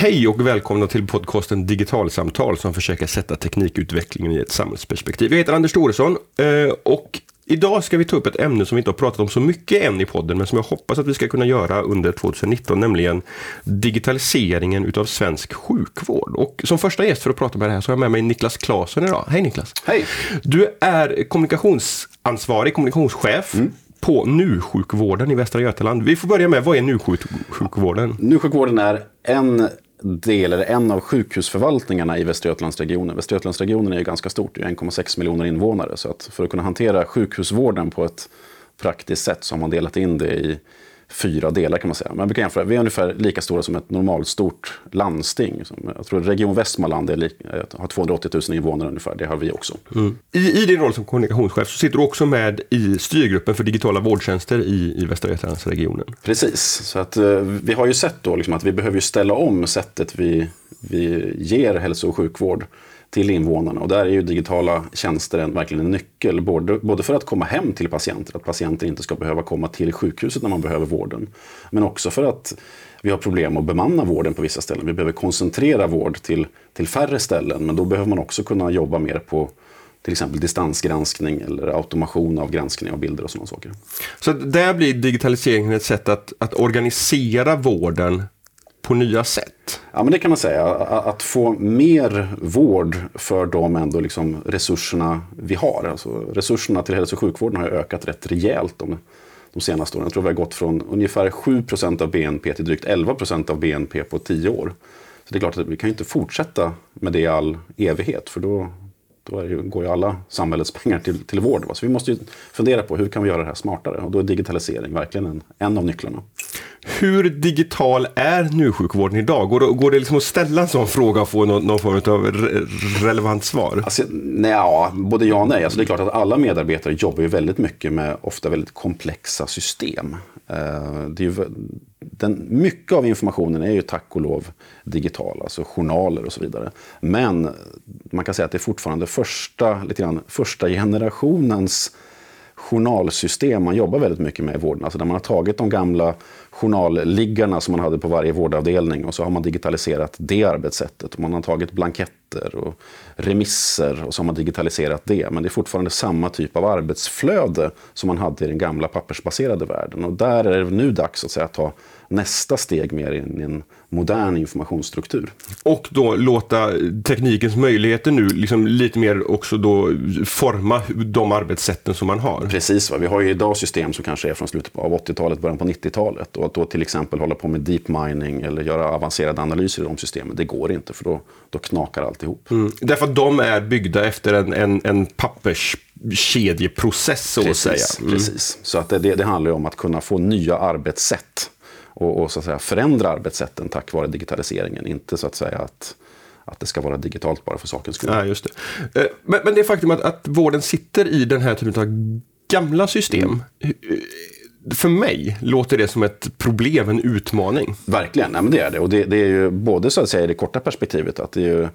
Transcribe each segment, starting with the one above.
Hej och välkomna till podcasten Digitalsamtal som försöker sätta teknikutvecklingen i ett samhällsperspektiv. Jag heter Anders Storesson och idag ska vi ta upp ett ämne som vi inte har pratat om så mycket än i podden men som jag hoppas att vi ska kunna göra under 2019, nämligen digitaliseringen utav svensk sjukvård. Och som första gäst för att prata med det här så har jag med mig Niklas Klasen idag. Hej Niklas! Hej! Du är kommunikationschef. På Nusjukvården i Västra Götaland. Vi får börja med, vad är Nusjukvården? Nusjukvården är en av sjukhusförvaltningarna i Västra Götalandsregionen. Västra Götalandsregionen är ju ganska stort, det är 1,6 miljoner invånare. Så att för att kunna hantera sjukhusvården på ett praktiskt sätt så har man delat in det i 4 delar kan man säga. Men vi kan jämföra, vi är ungefär lika stora som ett normalt stort landsting. Jag tror Region Västmanland har 280 000 invånare ungefär, det har vi också. Mm. I din roll som kommunikationschef så sitter du också med i styrgruppen för digitala vårdtjänster i Västra Götalandsregionen. Precis, så att vi har ju sett då liksom att vi behöver ju ställa om sättet vi ger hälso- och sjukvård till invånarna. Och där är ju digitala tjänster verkligen en nyckel. Både för att komma hem till patienter. Att patienter inte ska behöva komma till sjukhuset när man behöver vården. Men också för att vi har problem att bemanna vården på vissa ställen. Vi behöver koncentrera vård till färre ställen. Men då behöver man också kunna jobba mer på till exempel distansgranskning eller automation av granskning av bilder och sådana saker. Så där blir digitaliseringen ett sätt att organisera vården på nya sätt? Ja, men det kan man säga. Att få mer vård för de ändå liksom resurserna vi har. Alltså, resurserna till hälso- och sjukvården har ökat rätt rejält de senaste åren. Jag tror vi har gått från ungefär 7% av BNP till drygt 11% av BNP på 10 år. Så det är klart att vi kan ju inte fortsätta med det i all evighet, för då går ju alla samhällets pengar till vård. Va? Så vi måste ju fundera på hur kan vi göra det här smartare. Och då är digitalisering verkligen en av nycklarna. Hur digital är Nusjukvården idag? Går det liksom att ställa en sån fråga och få någon form av relevant svar? Alltså, både ja och nej. Alltså, det är klart att alla medarbetare jobbar ju väldigt mycket med ofta väldigt komplexa system. Det är ju, mycket av informationen är ju tack och lov digital, alltså journaler och så vidare. Men man kan säga att det är fortfarande första generationens journalsystem man jobbar väldigt mycket med i vården. Alltså där man har tagit de gamla journalliggarna som man hade på varje vårdavdelning och så har man digitaliserat det arbetssättet. Man har tagit blanketter och remisser och så har man digitaliserat det. Men det är fortfarande samma typ av arbetsflöde som man hade i den gamla pappersbaserade världen. Och där är det nu dags att säga att ta nästa steg mer in i en modern informationsstruktur. Och då låta teknikens möjligheter nu liksom lite mer också då forma de arbetssätten som man har. Precis, va? Vi har ju idag system som kanske är från slutet av 80-talet, början på 90-talet. Och att då till exempel hålla på med deep mining eller göra avancerade analyser i de systemen, det går inte för då knakar alltihop. Mm. Därför att de är byggda efter en papperskedjeprocess så att säga. Mm. Precis, så att det handlar ju om att kunna få nya arbetssätt. Och så att säga förändra arbetssätten tack vare digitaliseringen. Inte så att säga att det ska vara digitalt bara för sakens skull. Ja, just det. Men det faktum att vården sitter i den här typen av gamla system. För mig låter det som ett problem, en utmaning. Verkligen, ja, men det är det. Och det är ju både så att säga i det korta perspektivet att det är ju...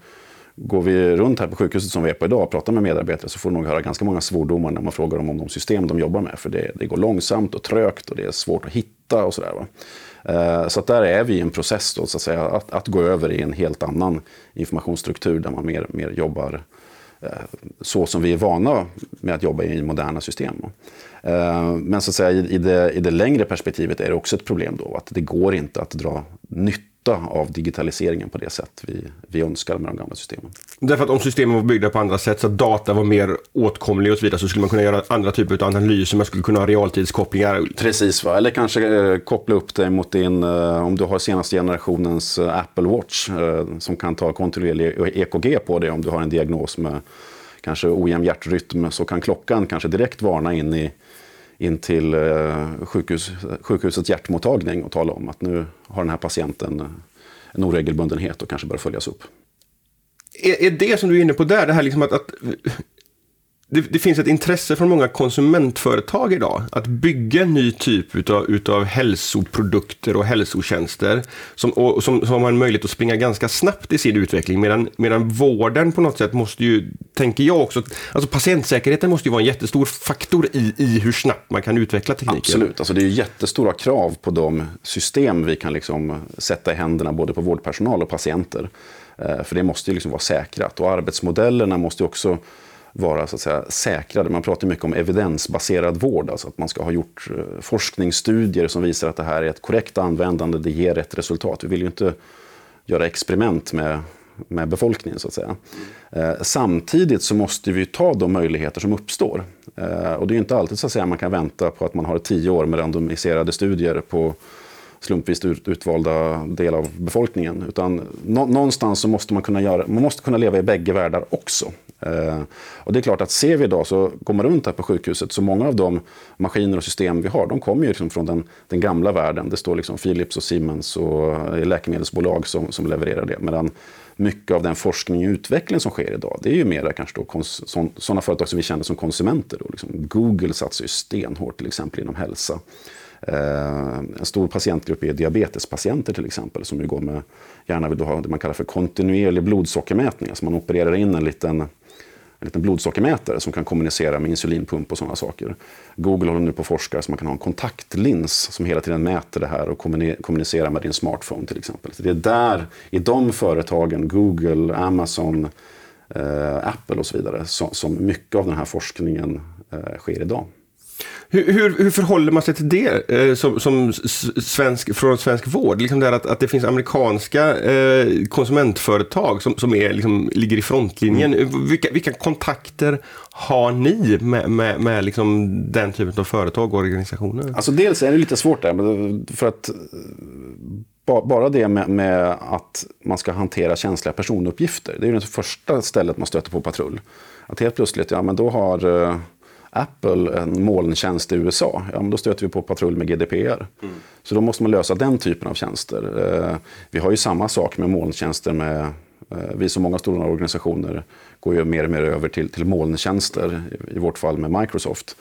Går vi runt här på sjukhuset som vi är på idag och pratar med medarbetare så får nog höra ganska många svordomar när man frågar dem om de system de jobbar med. För det går långsamt och trögt och det är svårt att hitta och sådär. Så att där är vi i en process då, så att säga, att gå över i en helt annan informationsstruktur där man mer jobbar så som vi är vana med att jobba i moderna system. Men så att säga i det längre perspektivet är det också ett problem då att det går inte att dra nytta av digitaliseringen på det sätt vi önskar med de gamla systemen. Därför att om systemen var byggda på andra sätt så att data var mer åtkomlig och så vidare så skulle man kunna göra andra typer av analyser, man skulle kunna ha realtidskopplingar. Precis, va? Eller kanske koppla upp dig mot om du har senaste generationens Apple Watch som kan ta kontinuerlig EKG på dig om du har en diagnos med kanske ojämn hjärtrytm så kan klockan kanske direkt varna in till sjukhusets hjärtmottagning och tala om att nu har den här patienten en oregelbundenhet och kanske bör följas upp. Är det som du är inne på där, det här liksom att Det finns ett intresse från många konsumentföretag idag att bygga en ny typ utav hälsoprodukter och hälsotjänster som har en möjlighet att springa ganska snabbt i sin utveckling, medan vården på något sätt måste ju, tänker jag också, alltså patientsäkerheten måste ju vara en jättestor faktor i hur snabbt man kan utveckla tekniken. Absolut, alltså det är ju jättestora krav på de system vi kan liksom sätta i händerna både på vårdpersonal och patienter, för det måste ju liksom vara säkrat, och arbetsmodellerna måste ju också vara så att säga säkrade. Man pratar mycket om evidensbaserad vård, alltså att man ska ha gjort forskningsstudier som visar att det här är ett korrekt användande, det ger rätt resultat. Vi vill ju inte göra experiment med befolkningen så att säga. Samtidigt så måste vi ta de möjligheter som uppstår. Och det är ju inte alltid så att säga man kan vänta på att man har 10 år med randomiserade studier på slumpvis utvalda del av befolkningen, utan någonstans så måste man måste kunna leva i bägge världar också. Och det är klart att ser vi idag så går man runt här på sjukhuset, så många av de maskiner och system vi har, de kommer ju liksom från den gamla världen. Det står liksom Philips och Siemens och läkemedelsbolag som levererar det, medan mycket av den forskning och utveckling som sker idag, det är ju mer kanske då sådana företag som vi känner som konsumenter då, liksom Google satsar ju stenhårt till exempel inom hälsa. En stor patientgrupp är diabetespatienter till exempel, som ju går med, gärna vill ha det man kallar för kontinuerlig blodsockermätning. Alltså man opererar in en liten blodsockermätare som kan kommunicera med insulinpump och sådana saker. Google håller nu på att forska så man kan ha en kontaktlins som hela tiden mäter det här och kommunicerar med din smartphone till exempel. Så det är där, i de företagen, Google, Amazon, Apple och så vidare, som mycket av den här forskningen sker idag. Hur förhåller man sig till det som svensk, från svensk vård? Liksom det att det finns amerikanska konsumentföretag som är, liksom, ligger i frontlinjen. Vilka kontakter har ni med liksom den typen av företag och organisationer? Alltså dels är det lite svårt där, för att bara det med att man ska hantera känsliga personuppgifter. Det är ju det första stället man stöter på patrull. Att helt plötsligt, ja men då har Apple en molntjänst i USA, ja men då stöter vi på patrull med GDPR. Mm. Så då måste man lösa den typen av tjänster. Vi har ju samma sak med molntjänster med, vi som många stora organisationer går ju mer och mer över till molntjänster, i vårt fall med Microsoft.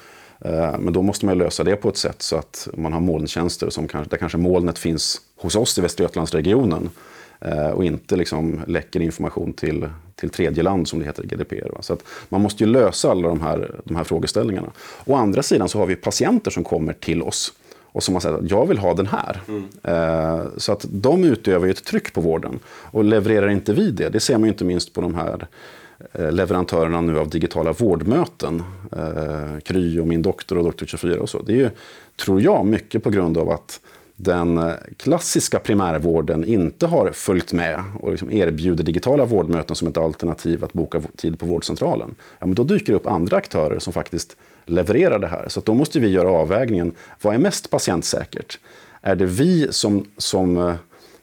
Men då måste man lösa det på ett sätt så att man har molntjänster där kanske molnet finns hos oss i Västra Götalandsregionen och inte liksom läcker information till tredje land som det heter i GDPR. Så att man måste ju lösa alla de här frågeställningarna. Å andra sidan så har vi patienter som kommer till oss och som har sagt att jag vill ha den här. Mm. Så att de utövar ju ett tryck på vården och levererar inte vid det. Det ser man ju inte minst på de här leverantörerna nu av digitala vårdmöten. Kry och Min doktor och Doktor 24 och så. Det är ju, tror jag, mycket på grund av att den klassiska primärvården inte har följt med och liksom erbjuder digitala vårdmöten som ett alternativ att boka tid på vårdcentralen. Ja, men då dyker det upp andra aktörer som faktiskt levererar det här. Så att då måste vi göra avvägningen, vad är mest patientsäkert? Är det vi som så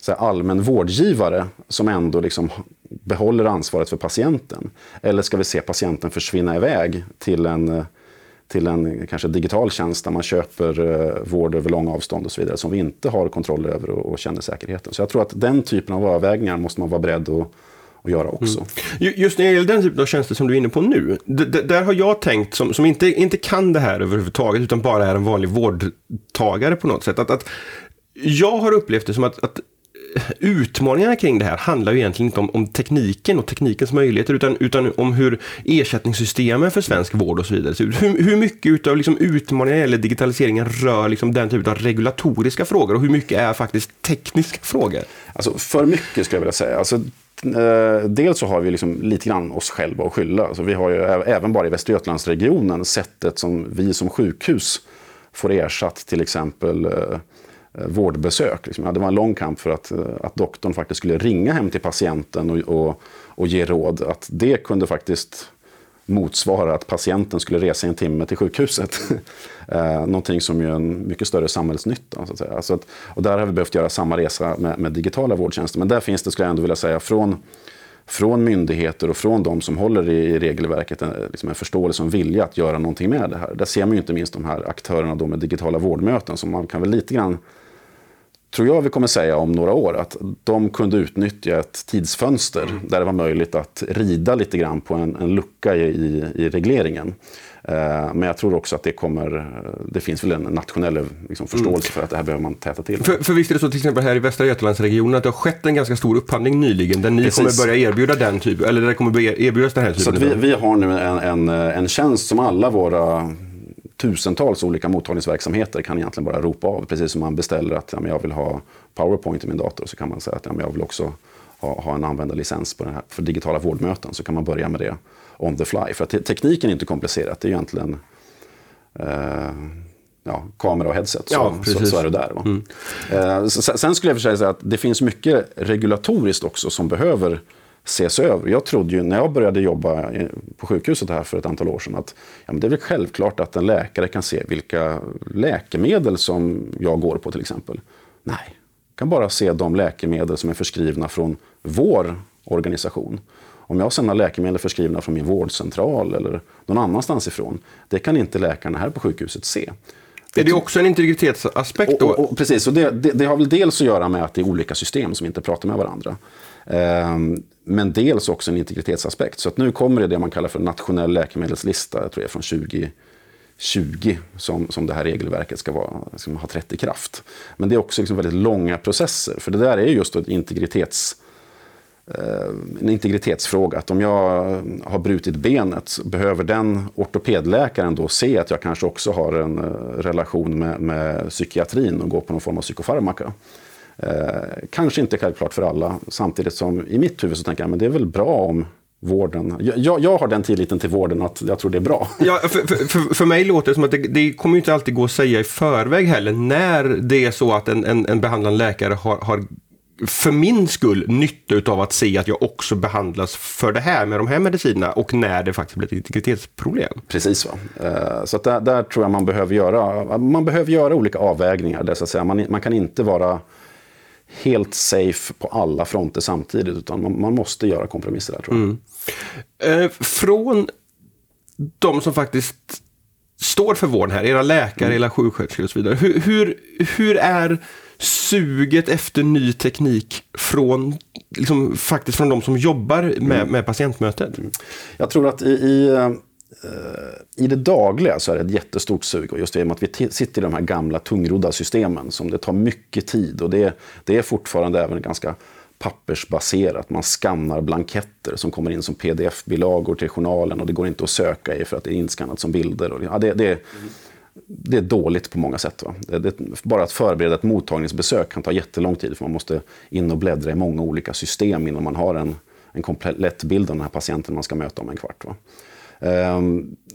här, allmän vårdgivare som ändå liksom behåller ansvaret för patienten? Eller ska vi se patienten försvinna iväg till en kanske digital tjänst där man köper vård över långa avstånd och så vidare, som vi inte har kontroll över och känner säkerheten. Så jag tror att den typen av avvägningar måste man vara beredd att göra också. Mm. Just när det gäller den typen av tjänster som du är inne på nu, där har jag tänkt, som inte kan det här överhuvudtaget utan bara är en vanlig vårdtagare på något sätt, att jag har upplevt det som att utmaningarna kring det här handlar ju egentligen inte om tekniken och teknikens möjligheter, utan om hur ersättningssystemen för svensk vård och så vidare ser ut. Hur mycket utav liksom utmaningar eller digitaliseringen rör liksom den typen av regulatoriska frågor, och hur mycket är faktiskt tekniska frågor? Alltså för mycket skulle jag vilja säga. Alltså, dels så har vi liksom lite grann oss själva att skylla. Alltså, vi har ju även bara i Västra Götalandsregionen sättet som vi som sjukhus får ersatt till exempel vårdbesök. Det var en lång kamp för att doktorn faktiskt skulle ringa hem till patienten och ge råd. Att det kunde faktiskt motsvara att patienten skulle resa en timme till sjukhuset. Någonting som är en mycket större samhällsnytta. Så att säga. Alltså och där har vi behövt göra samma resa med digitala vårdtjänster. Men där finns det, skulle jag ändå vilja säga, från myndigheter och från de som håller i regelverket en förståelse och vilja att göra någonting med det här. Där ser man ju inte minst de här aktörerna då med digitala vårdmöten, som man kan väl lite grann tror jag vi kommer säga om några år, att de kunde utnyttja ett tidsfönster där det var möjligt att rida lite grann på en lucka i regleringen. Men jag tror också att det finns väl en nationell liksom, förståelse för att det här behöver man täta till. För visst är det så till exempel här i Västra Götalandsregionen att det har skett en ganska stor upphandling nyligen där ni kommer börja erbjuda den typen, eller där kommer börja erbjudas den här typen. Så att vi har nu en tjänst som alla våra tusentals olika mottagningsverksamheter kan egentligen bara ropa av. Precis som man beställer att ja, men jag vill ha PowerPoint i min dator, så kan man säga att ja, men jag vill också ha en användarlicens på den här, för digitala vårdmöten, så kan man börja med det on the fly. För att tekniken är inte komplicerat, det är egentligen kamera och headset, så är det där. Va? Mm. Sen skulle jag för sig säga att det finns mycket regulatoriskt också som behöver ses över. Jag trodde ju när jag började jobba på sjukhuset här för ett antal år sedan att ja, men det är väl självklart att en läkare kan se vilka läkemedel som jag går på till exempel. Nej, kan bara se de läkemedel som är förskrivna från vår organisation. Om jag sedan har läkemedel förskrivna från min vårdcentral eller någon annanstans ifrån, det kan inte läkarna här på sjukhuset se. Är det också en integritetsaspekt då? Och precis, och det har väl dels att göra med att det är olika system som inte pratar med varandra. Men dels också en integritetsaspekt. Så att nu kommer det man kallar för nationell läkemedelslista, jag tror det är från 2020 som det här regelverket ska ha trätt i kraft. Men det är också liksom väldigt långa processer, för det där är just en integritetsfråga. Att om jag har brutit benet, behöver den ortopedläkaren då se att jag kanske också har en relation med psykiatrin och går på någon form av psykofarmaka? Kanske inte självklart för alla, samtidigt som i mitt huvud så tänker jag, men det är väl bra om vården. Jag har den tilliten till vården att jag tror det är bra. Ja, för mig låter det som att det kommer inte alltid gå att säga i förväg heller när det är så att en behandlande läkare har för min skull nytta av att se att jag också behandlas för det här med de här medicinerna och när det faktiskt blir ett integritetsproblem. Precis, va. Så att där tror jag man behöver göra olika avvägningar där, så att säga. Man kan inte vara helt safe på alla fronter samtidigt, utan man måste göra kompromisser där, tror jag. Mm. Från de som faktiskt står för vården här, era läkare, era sjuksköterskor och så vidare, hur är suget efter ny teknik från, liksom, faktiskt från de som jobbar med patientmötet? Mm. Jag tror att i det dagliga så är det ett jättestort sug, och just det med att vi sitter i de här gamla tungrodda systemen som det tar mycket tid, och det är fortfarande även ganska pappersbaserat. Man skannar blanketter som kommer in som pdf-bilagor till journalen, och det går inte att söka i för att det är inskannat som bilder. Och det är dåligt på många sätt. Va? Bara att förbereda ett mottagningsbesök kan ta jättelång tid, för man måste in och bläddra i många olika system innan man har en komplett bild av den här patienten man ska möta om en kvart. Va?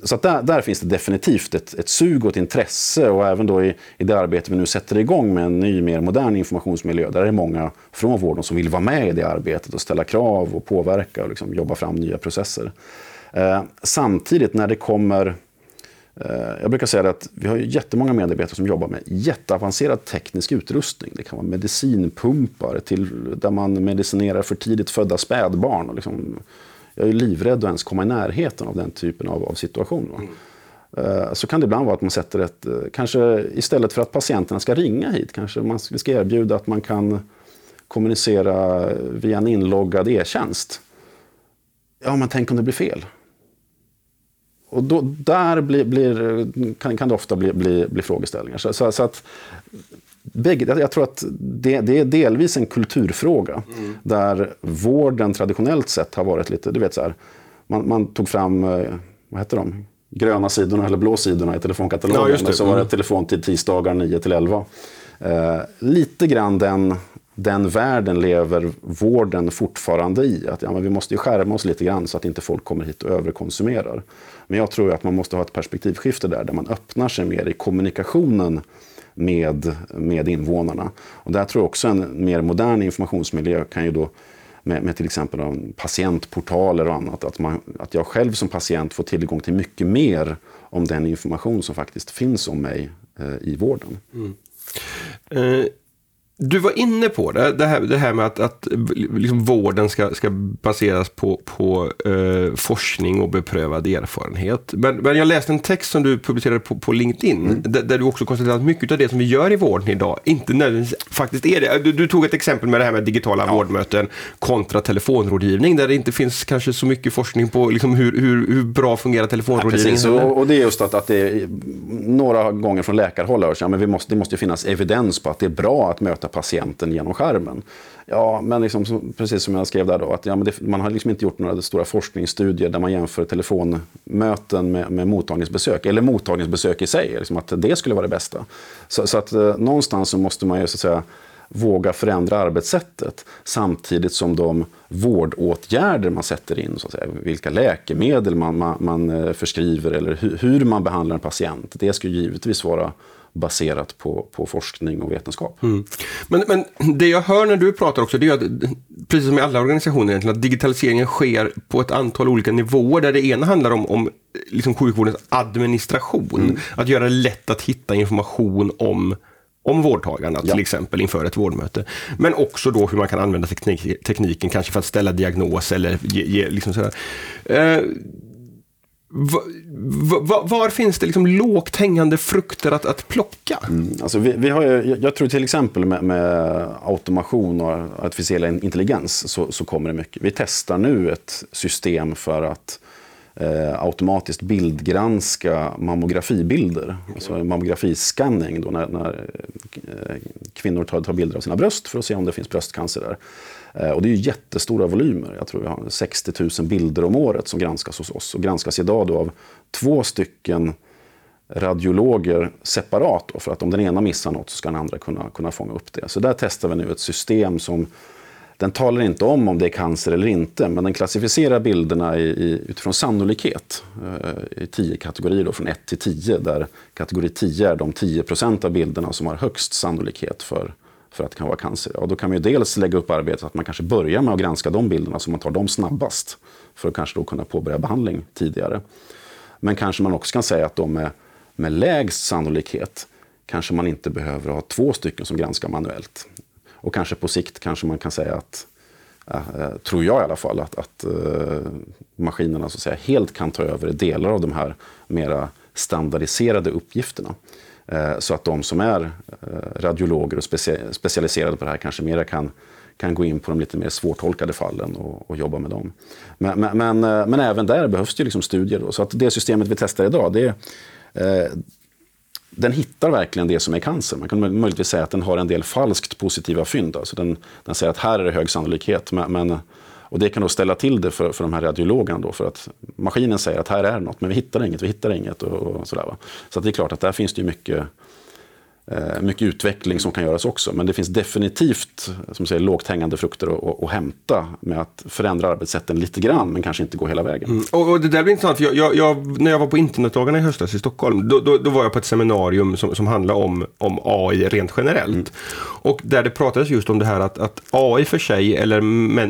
Så att där finns det definitivt ett sug och ett intresse, och även då i det arbete vi nu sätter igång med en ny, mer modern informationsmiljö, där är det många från vården som vill vara med i det arbetet och ställa krav och påverka och liksom jobba fram nya processer. Samtidigt när det kommer, jag brukar säga att vi har jättemånga medarbetare som jobbar med jätteavancerad teknisk utrustning. Det kan vara medicinpumpar till, där man medicinerar för tidigt födda spädbarn och liksom. Jag är livrädd att ens komma i närheten av den typen av situation. Va? Så kan det ibland vara att man sätter ett, kanske istället för att patienterna ska ringa hit, kanske vi ska erbjuda att man kan kommunicera via en inloggad e-tjänst. Ja, men tänk om det blir fel. Och då, där kan det ofta bli frågeställningar. Så att jag tror att det är delvis en kulturfråga där vården traditionellt sett har varit lite, du vet så här, man tog fram, vad heter de? Gröna sidorna eller blå sidorna i telefonkatalogen. Ja, så var det telefontid tisdagar 9-11. Lite grann den världen lever vården fortfarande i. Att, ja, men vi måste ju skärma oss lite grann så att inte folk kommer hit och överkonsumerar. Men jag tror att man måste ha ett perspektivskifte där man öppnar sig mer i kommunikationen med invånarna. Och där tror jag också en mer modern informationsmiljö kan ju då med till exempel patientportaler och annat, att jag själv som patient får tillgång till mycket mer om den information som faktiskt finns om mig i vården. Mm. Du var inne på det här med att liksom vården ska baseras på forskning och beprövad erfarenhet. Men jag läste en text som du publicerade på LinkedIn där du också konstaterade att mycket av det som vi gör i vården idag inte nödvändigtvis faktiskt är det. Du tog ett exempel med det här med digitala vårdmöten kontra telefonrådgivning där det inte finns kanske så mycket forskning på liksom hur bra fungerar telefonrådgivning. Ja, precis. Och det är just att det är, några gånger från läkarhåll hörs, men det måste finnas evidens på att det är bra att möta patienten genom skärmen. Ja, men liksom, precis som jag skrev där då, att man har liksom inte gjort några stora forskningsstudier där man jämför telefonmöten med mottagningsbesök, eller mottagningsbesök i sig, liksom att det skulle vara det bästa. Så att någonstans så måste man ju så att säga våga förändra arbetssättet samtidigt som de vårdåtgärder man sätter in, så att säga, vilka läkemedel man förskriver eller hur man behandlar en patient, det ska ju givetvis vara baserat på forskning och vetenskap. Mm. Men det jag hör när du pratar också, det är att precis som i alla organisationer egentligen, att digitaliseringen sker på ett antal olika nivåer där det ena handlar om liksom sjukvårdens administration. Mm. Att göra det lätt att hitta information om vårdtagarna, till exempel inför ett vårdmöte. Men också då hur man kan använda tekniken kanske för att ställa diagnos eller ge liksom sådär. Var finns det liksom lågt hängande frukter att plocka? Alltså vi har ju, jag tror till exempel med automation och artificiell intelligens så kommer det mycket. Vi testar nu ett system för att automatiskt bildgranska mammografibilder. Okay. Alltså mammografiskanning då när kvinnor tar bilder av sina bröst för att se om det finns bröstcancer där. Och det är ju jättestora volymer. Jag tror vi har 60 000 bilder om året som granskas hos oss. Och granskas idag då av 2 radiologer separat. Då, för att om den ena missar något så ska den andra kunna fånga upp det. Så där testar vi nu ett system som, den talar inte om det är cancer eller inte. Men den klassificerar bilderna utifrån sannolikhet i 10 kategorier då, från 1 till 10. Där kategori 10 är de 10% av bilderna som har högst sannolikhet för att det kan vara cancer. Och då kan man ju dels lägga upp arbetet att man kanske börjar med att granska de bilderna så man tar dem snabbast för att kanske då kunna påbörja behandling tidigare. Men kanske man också kan säga att de med lägst sannolikhet kanske man inte behöver ha 2 som granskar manuellt. Och kanske på sikt kanske man kan säga att, tror jag i alla fall, att maskinerna så att säga helt kan ta över delar av de här mera standardiserade uppgifterna. Så att de som är radiologer och specialiserade på det här kanske mera kan gå in på de lite mer svårtolkade fallen och jobba med dem. Men även där behövs det liksom studier då. Så att det systemet vi testar idag, den hittar verkligen det som är cancer. Man kan möjligtvis säga att den har en del falskt positiva fynd. Alltså den säger att här är det hög sannolikhet, och det kan då ställa till det för de här radiologerna då, för att maskinen säger att här är något, men vi hittar inget och sådär va. Så att det är klart att där finns det ju mycket utveckling som kan göras också, men det finns definitivt som säger lågt hängande frukter att hämta med att förändra arbetssätten lite grann, men kanske inte gå hela vägen. Och det där blir intressant, för jag när jag var på internetdagarna i höstas i Stockholm, då var jag på ett seminarium som handlade om AI rent generellt. Och där det pratades just om det här att AI för sig eller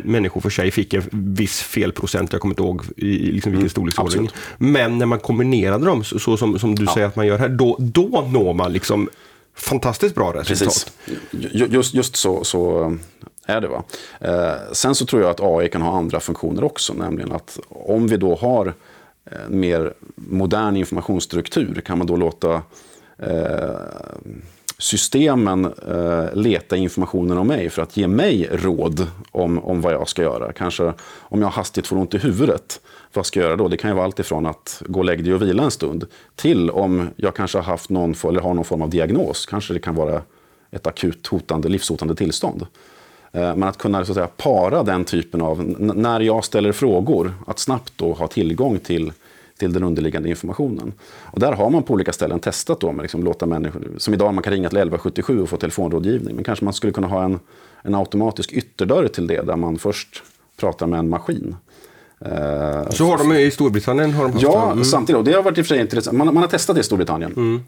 människor för sig fick en viss felprocent, jag kommer inte ihåg i liksom vilken storleksordning. Men när man kombinerade dem så som du säger att man gör här, då når man liksom fantastiskt bra resultat. Precis. Just så är det va. Sen så tror jag att AI kan ha andra funktioner också, nämligen att om vi då har en mer modern informationsstruktur kan man då låta systemen leta informationen om mig för att ge mig råd om vad jag ska göra. Kanske om jag hastigt får ont i huvudet, vad ska jag göra då? Det kan ju vara allt ifrån att gå och lägg dig och vila en stund till om jag kanske har haft någon form av diagnos. Kanske det kan vara ett akut livshotande tillstånd. Men att kunna så att säga para den typen av, när jag ställer frågor, att snabbt då ha tillgång till den underliggande informationen. Och där har man på olika ställen testat då med liksom låta människor, som idag man kan ringa till 1177 och få telefonrådgivning, men kanske man skulle kunna ha en automatisk ytterdörr till det där man först pratar med en maskin. Så har de i Storbritannien har de haft. Ja, samtidigt. Och det har varit i och för sig intressant. Man har testat det i Storbritannien.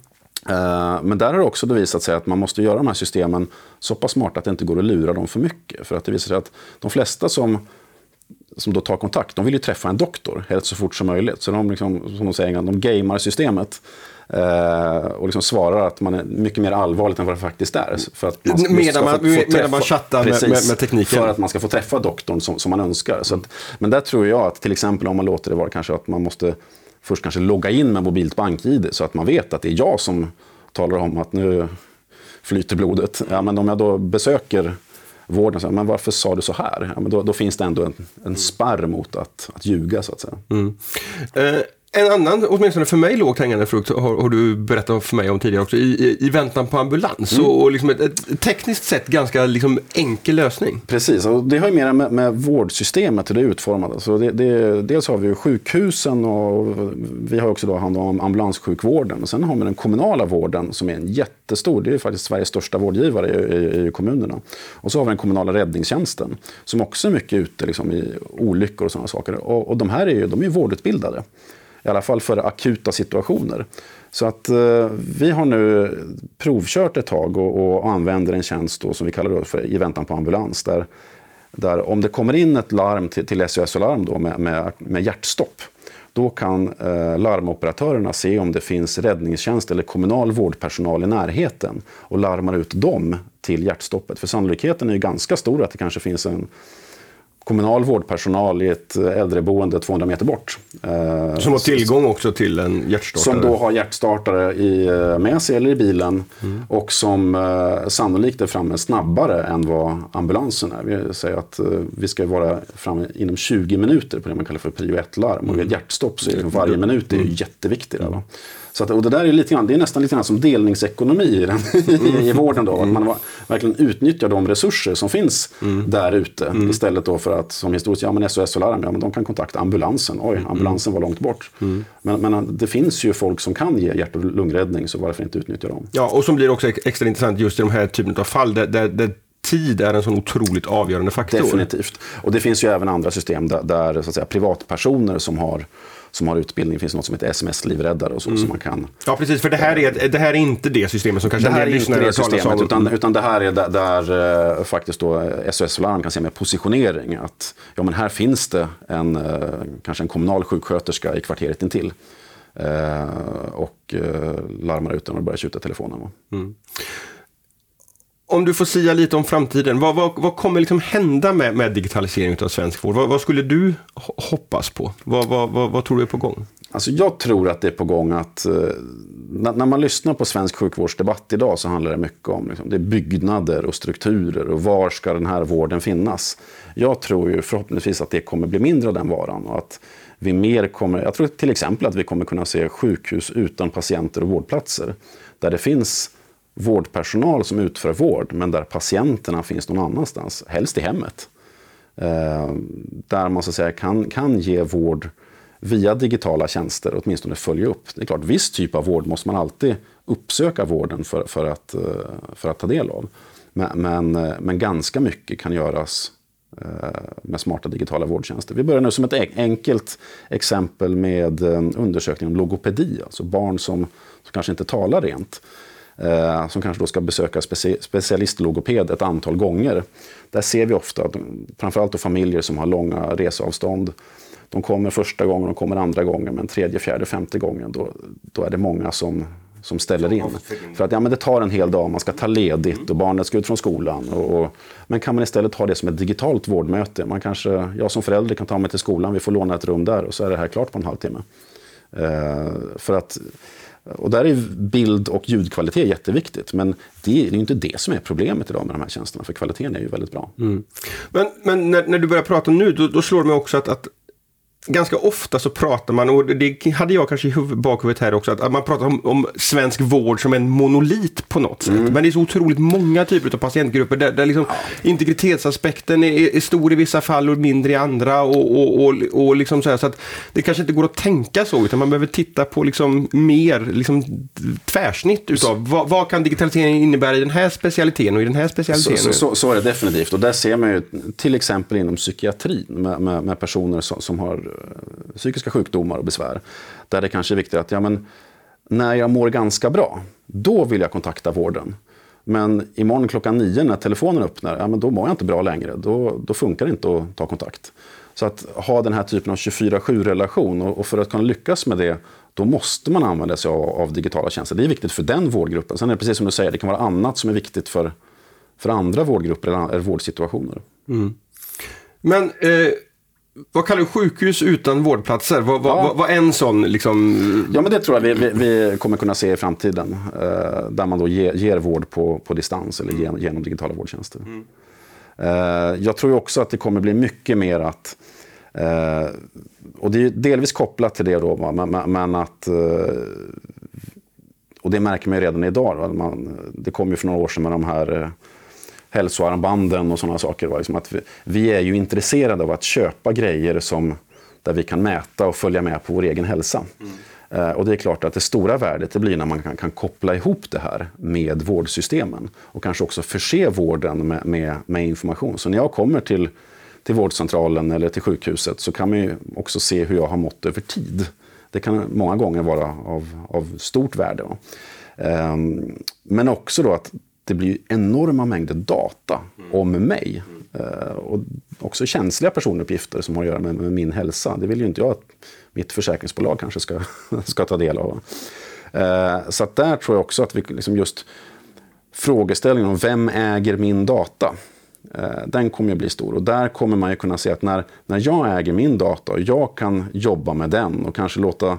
Men där har det också bevisat sig att man måste göra de här systemen så pass smart att det inte går att lura dem för mycket. För att det visar sig att de flesta som som då tar kontakt, de vill ju träffa en doktor helt så fort som möjligt. Så de liksom, som de säger, de gamear systemet och liksom svarar att man är mycket mer allvarligt än vad det faktiskt är. För att man medan man chattar med tekniken. För att man ska få träffa doktorn som man önskar. Så att, men där tror jag att till exempel om man låter det vara kanske att man måste först kanske logga in med mobilt bank-ID så att man vet att det är jag som talar om att nu flyter blodet. Ja, men om jag då besöker vården så här, men varför sa du så här? Ja, men då finns det ändå en spärr mot att ljuga så att säga. Mm. En annan, åtminstone för mig, lågt hängande frukt har du berättat för mig om tidigare också, i väntan på ambulans och liksom ett tekniskt sett ganska liksom enkel lösning. Precis, och det har ju mer med vårdsystemet hur det är utformat. Så dels har vi ju sjukhusen och vi har också då hand om ambulanssjukvården och sen har vi den kommunala vården som är en jättestor, det är ju faktiskt Sveriges största vårdgivare i kommunerna. Och så har vi den kommunala räddningstjänsten som också är mycket ute liksom i olyckor och sådana saker och de här är ju vårdutbildade. I alla fall för akuta situationer. Så att vi har nu provkört ett tag och använder en tjänst då, som vi kallar det för i väntan på ambulans. Där om det kommer in ett larm till SOS-larm då, med hjärtstopp. Då kan larmoperatörerna se om det finns räddningstjänst eller kommunal vårdpersonal i närheten. Och larmar ut dem till hjärtstoppet. För sannolikheten är ju ganska stor att det kanske finns en kommunal vårdpersonal i ett äldreboende 200 meter bort. Som har tillgång också till en hjärtstartare. Som då har hjärtstartare med sig eller i bilen och som sannolikt är framme snabbare än vad ambulansen är. Vi säger att vi ska vara framme inom 20 minuter på det man kallar för prio 1-larm. Och vid hjärtstopp så är varje minut är ju jätteviktigt. Mm. Så att, och det där är lite grann, det är nästan lite grann som delningsekonomi i vården då. Att man verkligen utnyttjar de resurser som finns där ute. Istället då för att som historiskt, men SOS och larm, men de kan kontakta ambulansen. Oj, ambulansen var långt bort. Men det finns ju folk som kan ge hjärt- och lungräddning, så varför inte utnyttja dem? Ja, och som blir också extra intressant just i de här typen av fall där tid är en sån otroligt avgörande faktor. Definitivt. Och det finns ju även andra system där så att säga, privatpersoner som har utbildning, finns något som heter SMS-livräddare och så som man kan. Ja, precis, för det här är inte det systemet som kanske är lyssnare talas om. Utan det här är där faktiskt då SOS-larm kan se med positionering att ja, men här finns det kanske en kommunal sjuksköterska i kvarteret intill. Och larmar ut den och börjar tjuta telefonen. Om du får säga lite om framtiden, vad kommer liksom hända med digitaliseringen av svensk vård? Vad skulle du hoppas på? Vad tror du är på gång? Alltså jag tror att det är på gång att när man lyssnar på svensk sjukvårdsdebatt idag så handlar det mycket om liksom, det är byggnader och strukturer och var ska den här vården finnas? Jag tror ju förhoppningsvis att det kommer bli mindre av den varan och att vi mer kommer, jag tror till exempel att vi kommer kunna se sjukhus utan patienter och vårdplatser där det finns vårdpersonal som utför vård men där patienterna finns någon annanstans, helst i hemmet. Där man så att säga kan ge vård via digitala tjänster och åtminstone följa upp. Det är klart, viss typ av vård måste man alltid uppsöka vården för att ta del av. Men ganska mycket kan göras med smarta digitala vårdtjänster. Vi börjar nu som ett enkelt exempel med en undersökning om logopedi, alltså barn som kanske inte talar rent. Som kanske då ska besöka specialistlogoped ett antal gånger. Där ser vi ofta att framförallt då familjer som har långa resavstånd, de kommer första gången, de kommer andra gången, men tredje, fjärde, femte gången då är det många som ställer in. För att ja, men det tar en hel dag, man ska ta ledigt och barnet ska ut från skolan. Men kan man istället ha det som ett digitalt vårdmöte? Man kanske, jag som förälder kan ta mig till skolan, vi får låna ett rum där och så är det här klart på en halvtimme. Och där är bild- och ljudkvalitet jätteviktigt. Men det är ju inte det som är problemet idag med de här tjänsterna. För kvaliteten är ju väldigt bra. Mm. Men när du börjar prata nu, då slår det mig också att ganska ofta så pratar man, och det hade jag kanske i bakhuvudet här också, att man pratar om svensk vård som en monolit på något sätt. Men det är så otroligt många typer av patientgrupper där liksom integritetsaspekten är stor i vissa fall och mindre i andra och liksom så här, så att det kanske inte går att tänka så, utan man behöver titta på liksom mer liksom tvärsnitt utav vad kan digitaliseringen innebära i den här specialiteten och i den här specialiteten. Så är det definitivt, och där ser man ju till exempel inom psykiatrin med personer som har psykiska sjukdomar och besvär, där det kanske är viktigt att ja, men när jag mår ganska bra, då vill jag kontakta vården. Men imorgon klockan 9 när telefonen öppnar, ja, men då mår jag inte bra längre, då funkar det inte att ta kontakt. Så att ha den här typen av 24/7-relation och för att kunna lyckas med det, då måste man använda sig av digitala tjänster. Det är viktigt för den vårdgruppen. Sen är det precis som du säger, det kan vara annat som är viktigt för andra vårdgrupper eller vårdsituationer. Mm. Men vad kallar du sjukhus utan vårdplatser? Vad är en sån liksom... Ja, men det tror jag vi kommer kunna se i framtiden. Där man då ger vård på distans eller genom digitala vårdtjänster. Mm. Jag tror också att det kommer bli mycket mer att... och det är delvis kopplat till det då, men att... Och det märker man ju redan idag. Va? Det kom ju för några år sedan med de här... hälsoarmbanden och sådana saker. Va? Liksom att vi är ju intresserade av att köpa grejer där vi kan mäta och följa med på vår egen hälsa. Mm. Och det är klart att det stora värdet det blir när man kan koppla ihop det här med vårdsystemen. Och kanske också förse vården med information. Så när jag kommer till vårdcentralen eller till sjukhuset så kan man ju också se hur jag har mått över tid. Det kan många gånger vara av stort värde. Va? Men också då att det blir enorma mängder data om mig. Och också känsliga personuppgifter som har att göra med min hälsa. Det vill ju inte jag att mitt försäkringsbolag kanske ska ta del av. Så att där tror jag också att vi liksom just frågeställningen om vem äger min data, den kommer ju bli stor. Och där kommer man ju kunna se att när jag äger min data och jag kan jobba med den och kanske låta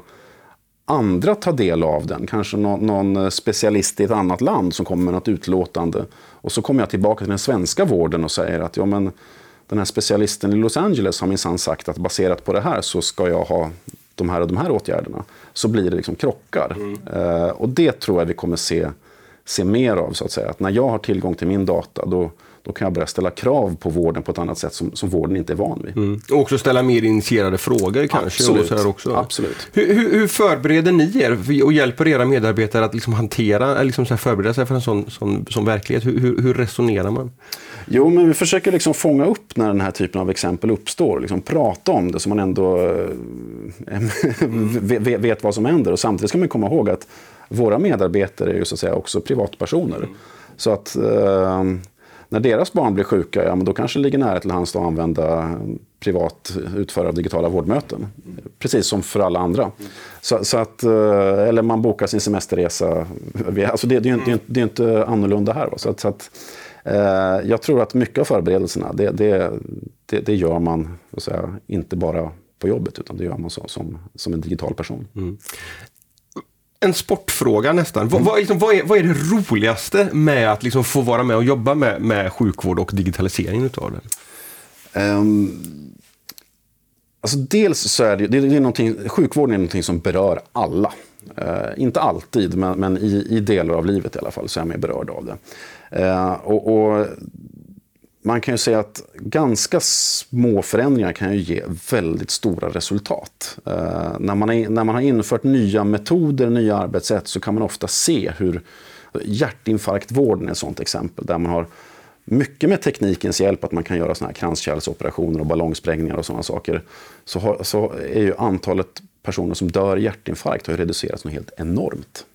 andra tar del av den, kanske någon specialist i ett annat land som kommer med något utlåtande. Och så kommer jag tillbaka till den svenska vården och säger att ja, men den här specialisten i Los Angeles har minsann sagt att baserat på det här så ska jag ha de här och de här åtgärderna. Så blir det liksom krockar. Och det tror jag vi kommer se mer av, så att säga. Att när jag har tillgång till min data, då kan jag börja ställa krav på vården på ett annat sätt som vården inte är van vid. Mm. Och också ställa mer initierade frågor kanske. Absolut. Och så här också. Absolut. Hur förbereder ni er och hjälper era medarbetare att liksom hantera, liksom så här förbereda sig för en sån verklighet? Hur resonerar man? Jo, men vi försöker liksom fånga upp när den här typen av exempel uppstår. Liksom prata om det så man ändå vet vad som händer. Och samtidigt ska man komma ihåg att våra medarbetare är ju så att säga också privatpersoner. Mm. Så att... när deras barn blir sjuka, ja, men då kanske det ligger nära till hands att använda privat utförare av digitala vårdmöten. Precis som för alla andra. Så att, eller man bokar sin semesterresa. Alltså det är inte annorlunda här. Va? Så att, jag tror att mycket av förberedelserna, det gör man så att säga, inte bara på jobbet, utan det gör man som en digital person. Mm. En sportfråga nästan. Vad är det roligaste med att liksom få vara med och jobba med sjukvård och digitalisering utav den? Alltså dels så är det är sjukvården är någonting som berör alla. Inte alltid, men i delar av livet i alla fall så är man berörd av det. Och man kan ju säga att ganska små förändringar kan ju ge väldigt stora resultat. När man har infört nya metoder, nya arbetssätt, så kan man ofta se hur hjärtinfarktvården är ett sådant exempel. Där man har mycket med teknikens hjälp att man kan göra såna här kranskärlsoperationer och ballongsprängningar och sådana saker. Så är ju antalet personer som dör i hjärtinfarkt har ju reducerats något helt enormt.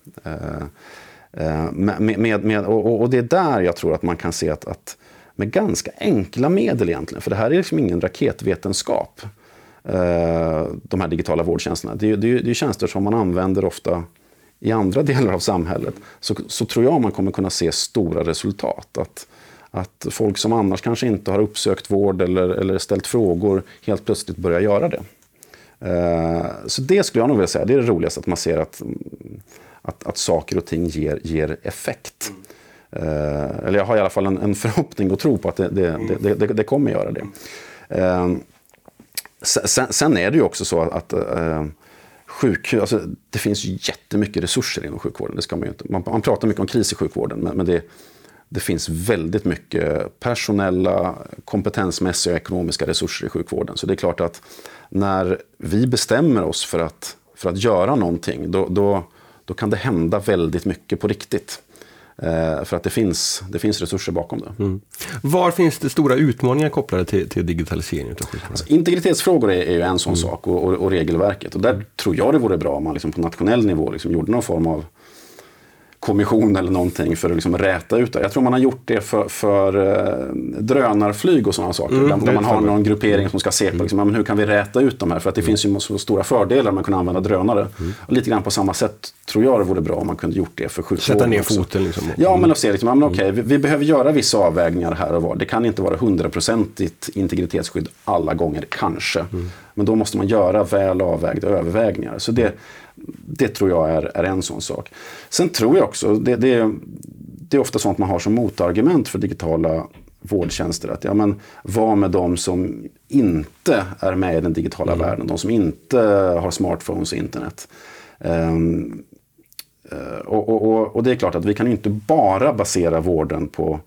Och det är där jag tror att man kan se att med ganska enkla medel egentligen. För det här är liksom ingen raketvetenskap. De här digitala vårdtjänsterna. Det är tjänster som man använder ofta i andra delar av samhället. Så tror jag man kommer kunna se stora resultat. Att folk som annars kanske inte har uppsökt vård eller ställt frågor helt plötsligt börjar göra det. Så det skulle jag nog vilja säga. Det är det roligaste att man ser att saker och ting ger effekt. Eller jag har i alla fall en förhoppning och tro på att det kommer göra det. Sen är det ju också så att sjukhus, alltså det finns jättemycket resurser inom sjukvården. Det ska man ju inte. Man pratar mycket om kris i sjukvården, men det finns väldigt mycket personella, kompetensmässiga och ekonomiska resurser i sjukvården. Så det är klart att när vi bestämmer oss för att göra någonting, då kan det hända väldigt mycket på riktigt. För att det finns resurser bakom det. Mm. Var finns det stora utmaningar kopplade till digitaliseringen? Alltså, integritetsfrågor är ju en sån sak och regelverket. Och där tror jag det vore bra om man liksom på nationell nivå liksom gjorde någon form av kommission eller någonting för att liksom räta ut det. Jag tror man har gjort det för drönarflyg och sådana saker. Där man har någon gruppering som ska se på liksom, men hur kan vi räta ut de här? För att det finns ju så stora fördelar man kunde använda drönare. Och lite grann på samma sätt tror jag det vore bra om man kunde gjort det för sjukvården. Sätta ner foten liksom. Ja, men att se liksom, men okej, vi behöver göra vissa avvägningar här och var. Det kan inte vara 100% integritetsskydd alla gånger, kanske. Men då måste man göra väl avvägda övervägningar. Så det tror jag är en sån sak. Sen tror jag också, det är ofta sånt man har som motargument för digitala vårdtjänster. Att ja, men vad med de som inte är med i den digitala världen? De som inte har smartphones och internet. Och det är klart att vi kan inte bara basera vården på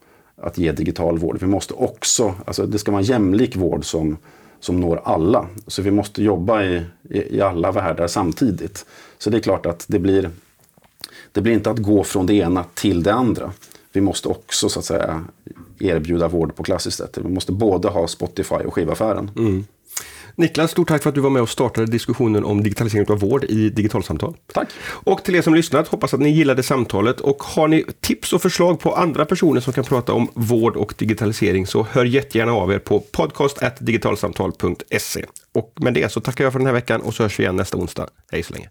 att ge digital vård. Vi måste också, alltså det ska vara en jämlik vård som når alla. Så vi måste jobba i alla världar samtidigt. Så det är klart att det blir inte att gå från det ena till det andra. Vi måste också så att säga erbjuda vård på klassiskt sätt. Vi måste både ha Spotify och skivaffären. Niklas, stort tack för att du var med och startade diskussionen om digitalisering av vård i Digitalsamtal. Tack. Och till er som lyssnat, hoppas att ni gillade samtalet. Och har ni tips och förslag på andra personer som kan prata om vård och digitalisering så hör jättegärna av er på podcast@digitalsamtal.se. Och med det så tackar jag för den här veckan och så hörs vi igen nästa onsdag. Hej så länge.